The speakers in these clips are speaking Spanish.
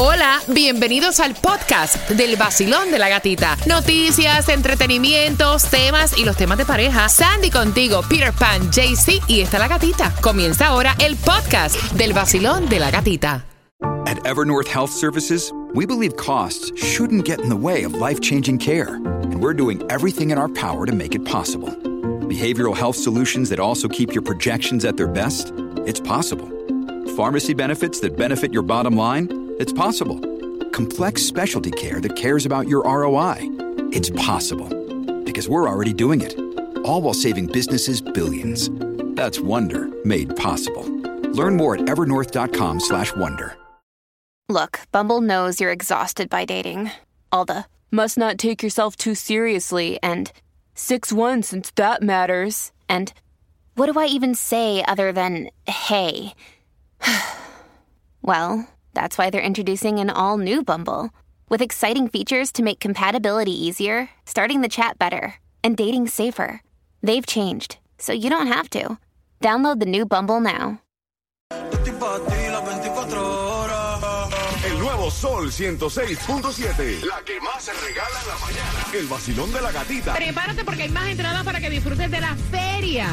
Hola, bienvenidos al podcast del Vacilón de la Gatita. Noticias, entretenimientos, temas y los temas de pareja. Sandy contigo, Peter Pan, Jay-Z y está la gatita. Comienza ahora el podcast del Vacilón de la Gatita. At Evernorth Health Services, we believe costs shouldn't get in the way of life-changing care. And we're doing everything in our power to make it possible. Behavioral health solutions that also keep your projections at their best? It's possible. Pharmacy benefits that benefit your bottom line? It's possible. Complex specialty care that cares about your ROI? It's possible. Because we're already doing it. All while saving businesses billions. That's Wonder made possible. Learn more at evernorth.com/wonder. Look, Bumble knows you're exhausted by dating. All the, must not take yourself too seriously, and 6'1" since that matters, and what do I even say other than, hey? Well, that's why they're introducing an all-new Bumble, with exciting features to make compatibility easier, starting the chat better, and dating safer. They've changed, so you don't have to. Download the new Bumble now. Zol 106.7, la que más se regala en la mañana. El Vacilón de la Gatita. Prepárate porque hay más entradas para que disfrutes de la feria.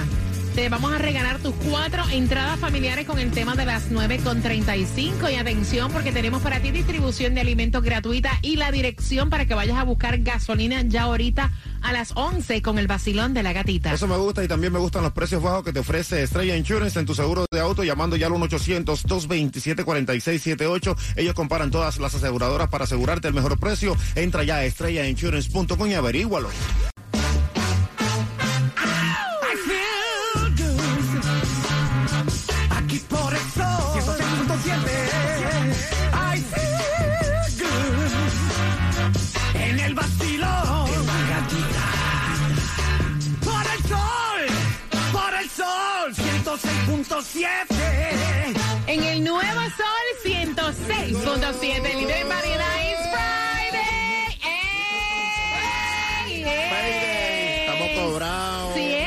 Te vamos a regalar tus 4 entradas familiares con el tema de las 9:35. Y atención, porque tenemos para ti distribución de alimentos gratuita y la dirección para que vayas a buscar gasolina ya ahorita a las 11 con el Vacilón de la Gatita. Eso me gusta, y también me gustan los precios bajos que te ofrece Estrella Insurance en tu seguro de auto, llamando ya al 1-800-227-4678. Ellos comparan todas las aseguradoras para asegurarte el mejor precio. Entra ya a estrellainsurance.com y averígualo. En el nuevo Sol 106.7, el líder en variedad, it's Friday. ¡Ey! ¡Ey! Estamos cobrados. Sí es.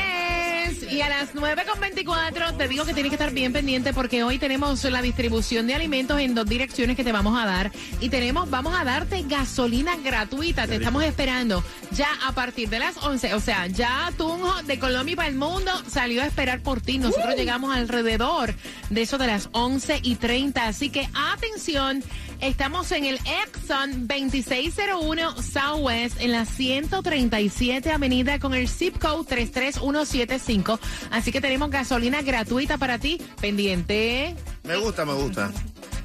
Y a las 9:24 te digo que tienes que estar bien pendiente, porque hoy tenemos la distribución de alimentos en 2 direcciones que te vamos a dar. Y vamos a darte gasolina gratuita. Te estamos esperando ya a partir de las 11. O sea, ya Tunjo de Colombia para el mundo salió a esperar por ti. Nosotros llegamos alrededor de eso de las 11:30. Así que atención, estamos en el Exxon 2601 Southwest, en la 137 Avenida, con el zip code 33175. Así que tenemos gasolina gratuita para ti. Pendiente. Me gusta.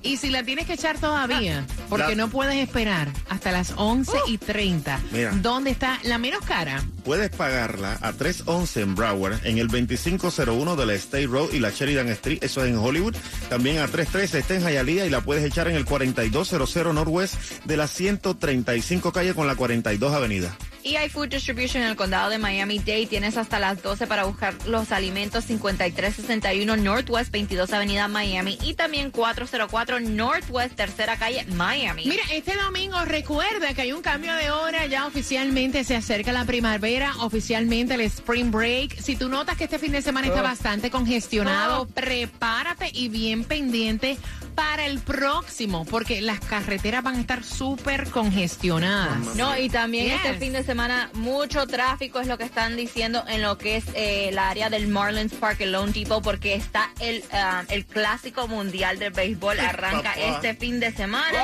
Y si la tienes que echar todavía, porque no puedes esperar hasta las 11:30. Mira, ¿dónde está la menos cara? Puedes pagarla a 311 en Broward, en el 2501 de la State Road y la Sheridan Street, eso es en Hollywood. También a 313 está en Hialeah, y la puedes echar en el 4200 Northwest de la 135 calle con la 42 avenida. E.I. Food Distribution en el condado de Miami-Dade. Tienes hasta las 12 para buscar los alimentos. 5361 Northwest 22 Avenida Miami, y también 404 Northwest Tercera Calle Miami. Mira, este domingo recuerda que hay un cambio de hora. Ya oficialmente se acerca la primavera, oficialmente el Spring Break. Si tú notas que este fin de semana está bastante congestionado, prepárate y bien pendiente para el próximo, porque las carreteras van a estar súper congestionadas. No, y también este fin de semana mucho tráfico es lo que están diciendo en lo que es el área del Marlins Park, el Loan Depot, porque está el clásico mundial del béisbol, arranca este fin de semana.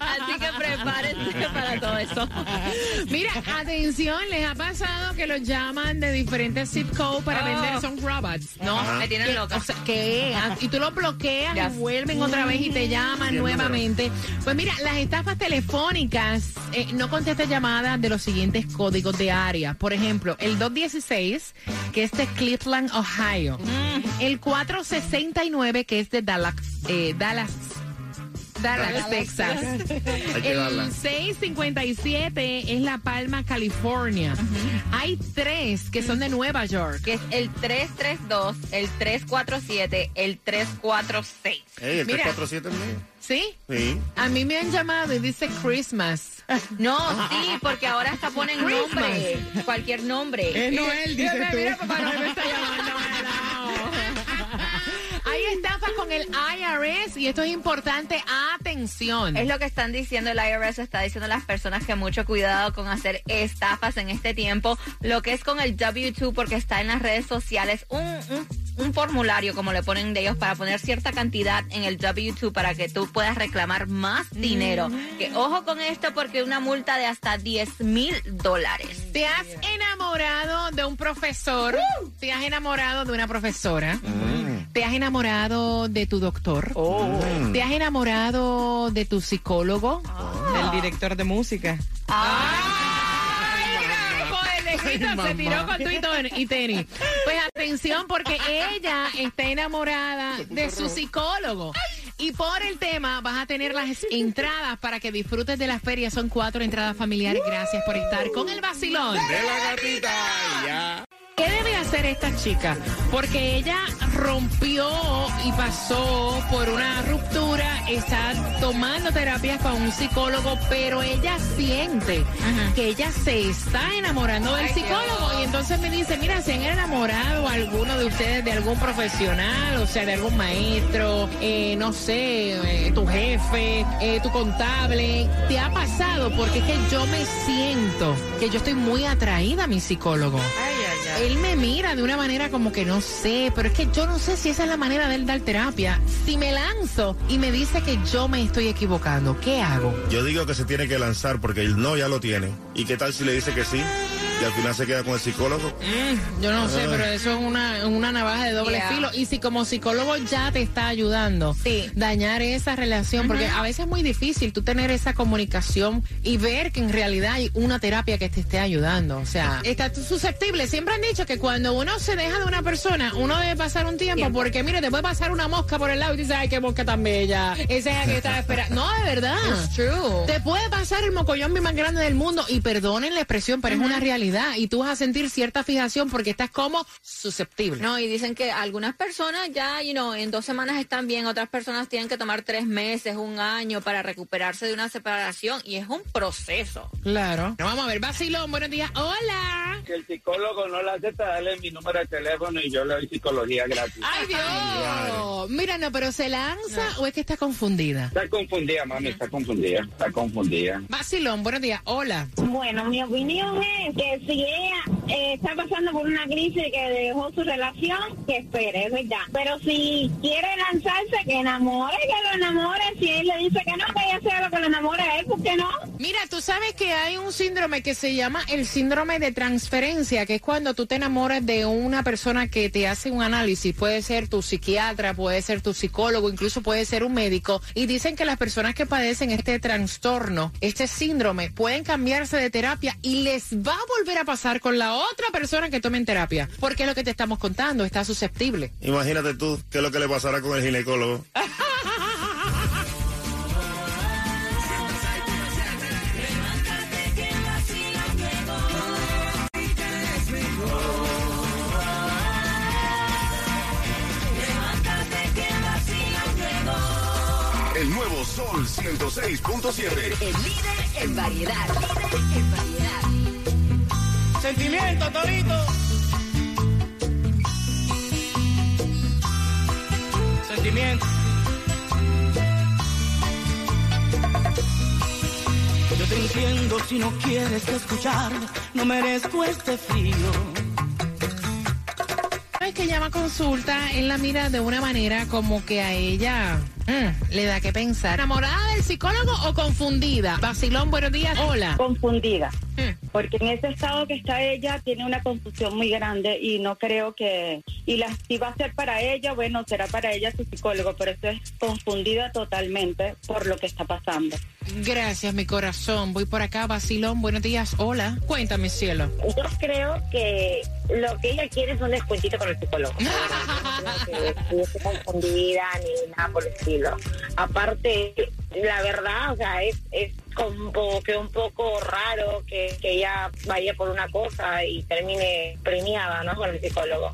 Así que prepárense para todo eso. Mira, atención, les ha pasado que los llaman de diferentes zip codes para vender, son robots, ¿no? Me tienen loca. O sea, ¿qué? Y tú los bloqueas y vuelven otra vez y te llaman nuevamente. Pues mira, las estafas telefónicas, no contestas llamadas de los siguientes códigos de área. Por ejemplo, el 216, que es de Cleveland, Ohio. El 469, que es de Dallas, Texas. El 657 es La Palma, California. Uh-huh. Hay 3 que son de Nueva York, que es el 332, el 347, el 346. El 347 es mío. ¿Sí? A mí me han llamado y dice Christmas. No, sí, porque ahora hasta ponen nombre, cualquier nombre. Es Noel, dice tú. Mira, papá, no me está llamando. Hay estafas con con el IRS y esto es importante, atención. Es lo que están diciendo, el IRS está diciendo a las personas que mucho cuidado con hacer estafas en este tiempo, lo que es con el W-2 porque está en las redes sociales un formulario, como le ponen de ellos, para poner cierta cantidad en el W-2 para que tú puedas reclamar más dinero. Que ojo con esto porque una multa de hasta $10,000. ¿Te has enamorado de un profesor? ¿Te has enamorado de una profesora? ¿Te has enamorado de tu doctor? ¿Te has enamorado de tu psicólogo? Del director de música. Se tiró con tuitón y tenis. Pues atención, porque ella está enamorada de su psicólogo. Y por el tema vas a tener las entradas para que disfrutes de la feria. Son 4 entradas familiares. Gracias por estar con el vacilón de la gatita. Ya. ¿Qué debe hacer esta chica? Porque ella rompió y pasó por una ruptura, está tomando terapias con un psicólogo, pero ella siente que ella se está enamorando del psicólogo. Y entonces me dice, mira, ¿se han enamorado alguno de ustedes de algún profesional? O sea, de algún maestro, no sé, tu jefe, tu contable. ¿Te ha pasado? Porque es que yo me siento que yo estoy muy atraída a mi psicólogo. Él me mira de una manera como que no sé, pero es que yo no sé si esa es la manera de él dar terapia. Si me lanzo y me dice que yo me estoy equivocando, ¿qué hago? Yo digo que se tiene que lanzar porque el no ya lo tiene. ¿Y qué tal si le dice que sí? Y al final se queda con el psicólogo. Yo no sé, pero eso es una navaja de doble filo. Y si como psicólogo ya te está ayudando, dañar esa relación, porque a veces es muy difícil tú tener esa comunicación y ver que en realidad hay una terapia que te esté ayudando. O sea, estás susceptible. Siempre han dicho que cuando uno se deja de una persona, uno debe pasar un tiempo, porque mire, te puede pasar una mosca por el lado y dices, ay, qué mosca tan bella. Esa es la que estaba esperando. No, de verdad. It's true. Te puede pasar el mocollón más grande del mundo, y perdonen la expresión, pero es una realidad. Y tú vas a sentir cierta fijación porque estás como susceptible. No, y dicen que algunas personas ya, en 2 semanas están bien, otras personas tienen que tomar 3 meses, 1 año para recuperarse de una separación, y es un proceso. Claro. No, vamos a ver, vacilón, buenos días. Hola. Que el psicólogo no la acepta, dale mi número de teléfono y yo le doy psicología gratis. ¡Ay, Dios! Ay, mira, no, pero ¿se lanza o es que está confundida? Está confundida, mami, está confundida. Vacilón, buenos días. Hola. Bueno, mi opinión es que si ella está pasando por una crisis que dejó su relación, que espere, es verdad. Pero si quiere lanzarse, que lo enamore. Si él le dice que no, que ella sea lo que lo enamore a él, ¿por qué no? Mira, tú sabes que hay un síndrome que se llama el síndrome de transferencia, que es cuando tú te enamoras de una persona que te hace un análisis. Puede ser tu psiquiatra, puede ser tu psicólogo, incluso puede ser un médico. Y dicen que las personas que padecen este trastorno, este síndrome, pueden cambiarse de terapia y les va a volver a pasar con la otra persona que tome en terapia, porque es lo que te estamos contando, está susceptible. Imagínate tú qué es lo que le pasará con el ginecólogo. El nuevo Zol 106.7, el líder en variedad, Sentimiento, Torito. Sentimiento. Yo te entiendo si no quieres escucharme. No merezco este frío. Que llama consulta, él la mira de una manera como que a ella le da que pensar. ¿Enamorada del psicólogo o confundida? Vacilón, buenos días. Hola. Confundida. Porque en ese estado que está ella tiene una confusión muy grande y no creo que... si va a ser para ella, bueno, será para ella su psicólogo, pero estoy confundida totalmente por lo que está pasando. Gracias, mi corazón. Voy por acá, vacilón. Buenos días. Hola. Cuéntame, cielo. Yo creo que lo que ella quiere es un descuentito con el psicólogo. No estoy confundida ni nada por el estilo. Aparte, la verdad, o sea, es como que un poco raro que ella vaya por una cosa y termine premiada, ¿no?, con el psicólogo.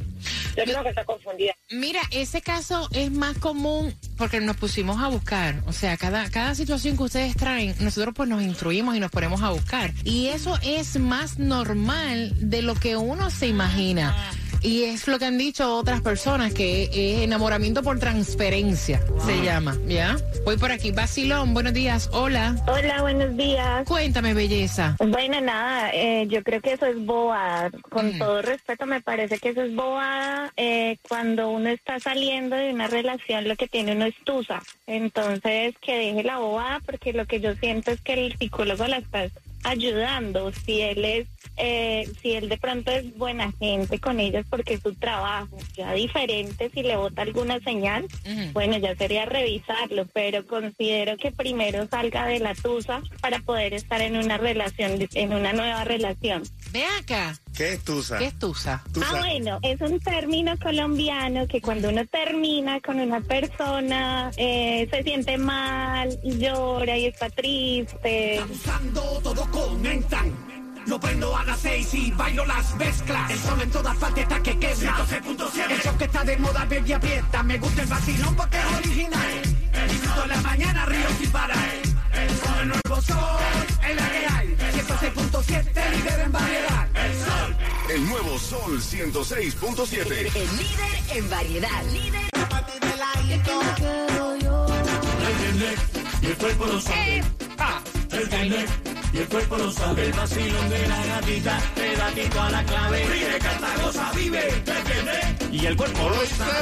Yo creo que está confundida. Mira, ese caso es más común porque nos pusimos a buscar. O sea, cada situación que ustedes traen, nosotros pues nos instruimos y nos ponemos a buscar. Y eso es más normal de lo que uno se imagina. Y es lo que han dicho otras personas, que es enamoramiento por transferencia, se llama, ¿ya? Voy por aquí. Vacilón, buenos días, hola. Hola, buenos días. Cuéntame, belleza. Bueno, nada, yo creo que eso es bobada. Con todo respeto, me parece que eso es bobada. Cuando uno está saliendo de una relación, lo que tiene uno es tusa. Entonces, que deje la bobada, porque lo que yo siento es que el psicólogo la está ayudando. Si él es si él de pronto es buena gente con ellos porque es su trabajo, ya diferente, si le bota alguna señal, bueno, ya sería revisarlo, pero considero que primero salga de la tusa para poder estar en una relación, en una nueva relación. Ve acá. ¿Qué es tusa? ¿Qué es tusa? Tusa. Ah, bueno, es un término colombiano que cuando uno termina con una persona, se siente mal, y llora y está triste. Abusando, todos comentan. Lo prendo a las 6 y bailo las mezclas. El sol en todas partes está que quema. 106.7. El show que está de moda, baby, aprieta. Me gusta el vacilón porque es original. Disfruto la mañana, río sin parar. El sol, el nuevo sol, es la que hay. 106.7, líder en variedad. El sol. El nuevo Sol 106.7. El líder en variedad. Líder. El Genec y el cuerpo lo sabe. El Genec y el cuerpo lo sabe. El vacilón de la gatita te da tito a la clave. Ríe, canta, goza, vive. El Genec y el cuerpo lo sabe.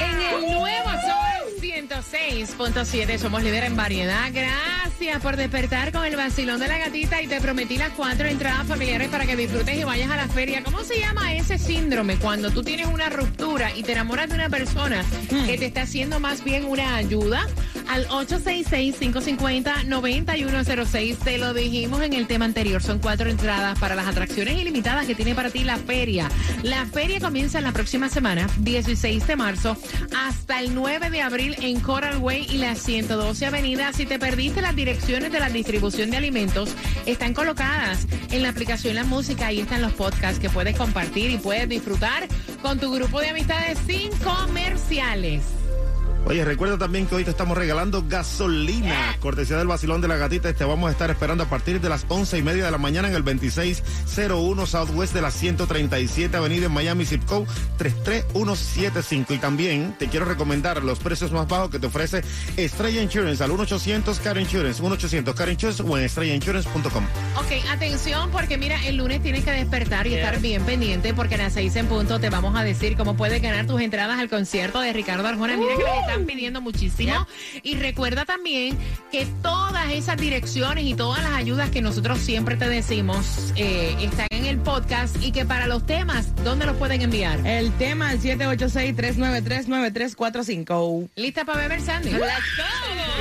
En el nuevo Sol 106.7 somos líder en variedad. Gracias por despertar con el vacilón de la gatita, y te prometí las 4 entradas familiares para que disfrutes y vayas a la feria. ¿Cómo se llama ese síndrome? Cuando tú tienes una ruptura y te enamoras de una persona que te está haciendo más bien una ayuda. Al 866-550-9106, te lo dijimos en el tema anterior. Son 4 entradas para las atracciones ilimitadas que tiene para ti la feria. La feria comienza en la próxima semana, 16 de marzo, hasta el 9 de abril en Coral Way y la 112 Avenida. Si te perdiste las direcciones de la distribución de alimentos, están colocadas en la aplicación La Música. Ahí están los podcasts que puedes compartir y puedes disfrutar con tu grupo de amistades sin comerciales. Oye, recuerda también que hoy te estamos regalando gasolina, cortesía del vacilón de la gatita. Te vamos a estar esperando a partir de las 11:30 de la mañana en el 2601 Southwest de la 137 Avenida en Miami, zip code 33175. Y también te quiero recomendar los precios más bajos que te ofrece Estrella Insurance al 1-800-CAR Insurance o en estrellainsurance.com. Ok, atención, porque mira, el lunes tienes que despertar y estar bien pendiente, porque a las 6 en punto te vamos a decir cómo puedes ganar tus entradas al concierto de Ricardo Arjona. Mira que les están pidiendo muchísimo. Y recuerda también que todas esas direcciones y todas las ayudas que nosotros siempre te decimos están en el podcast. Y que para los temas, ¿dónde los pueden enviar? El tema es 786-393-9345. ¿Lista para beber, Sandy? ¡Let's go!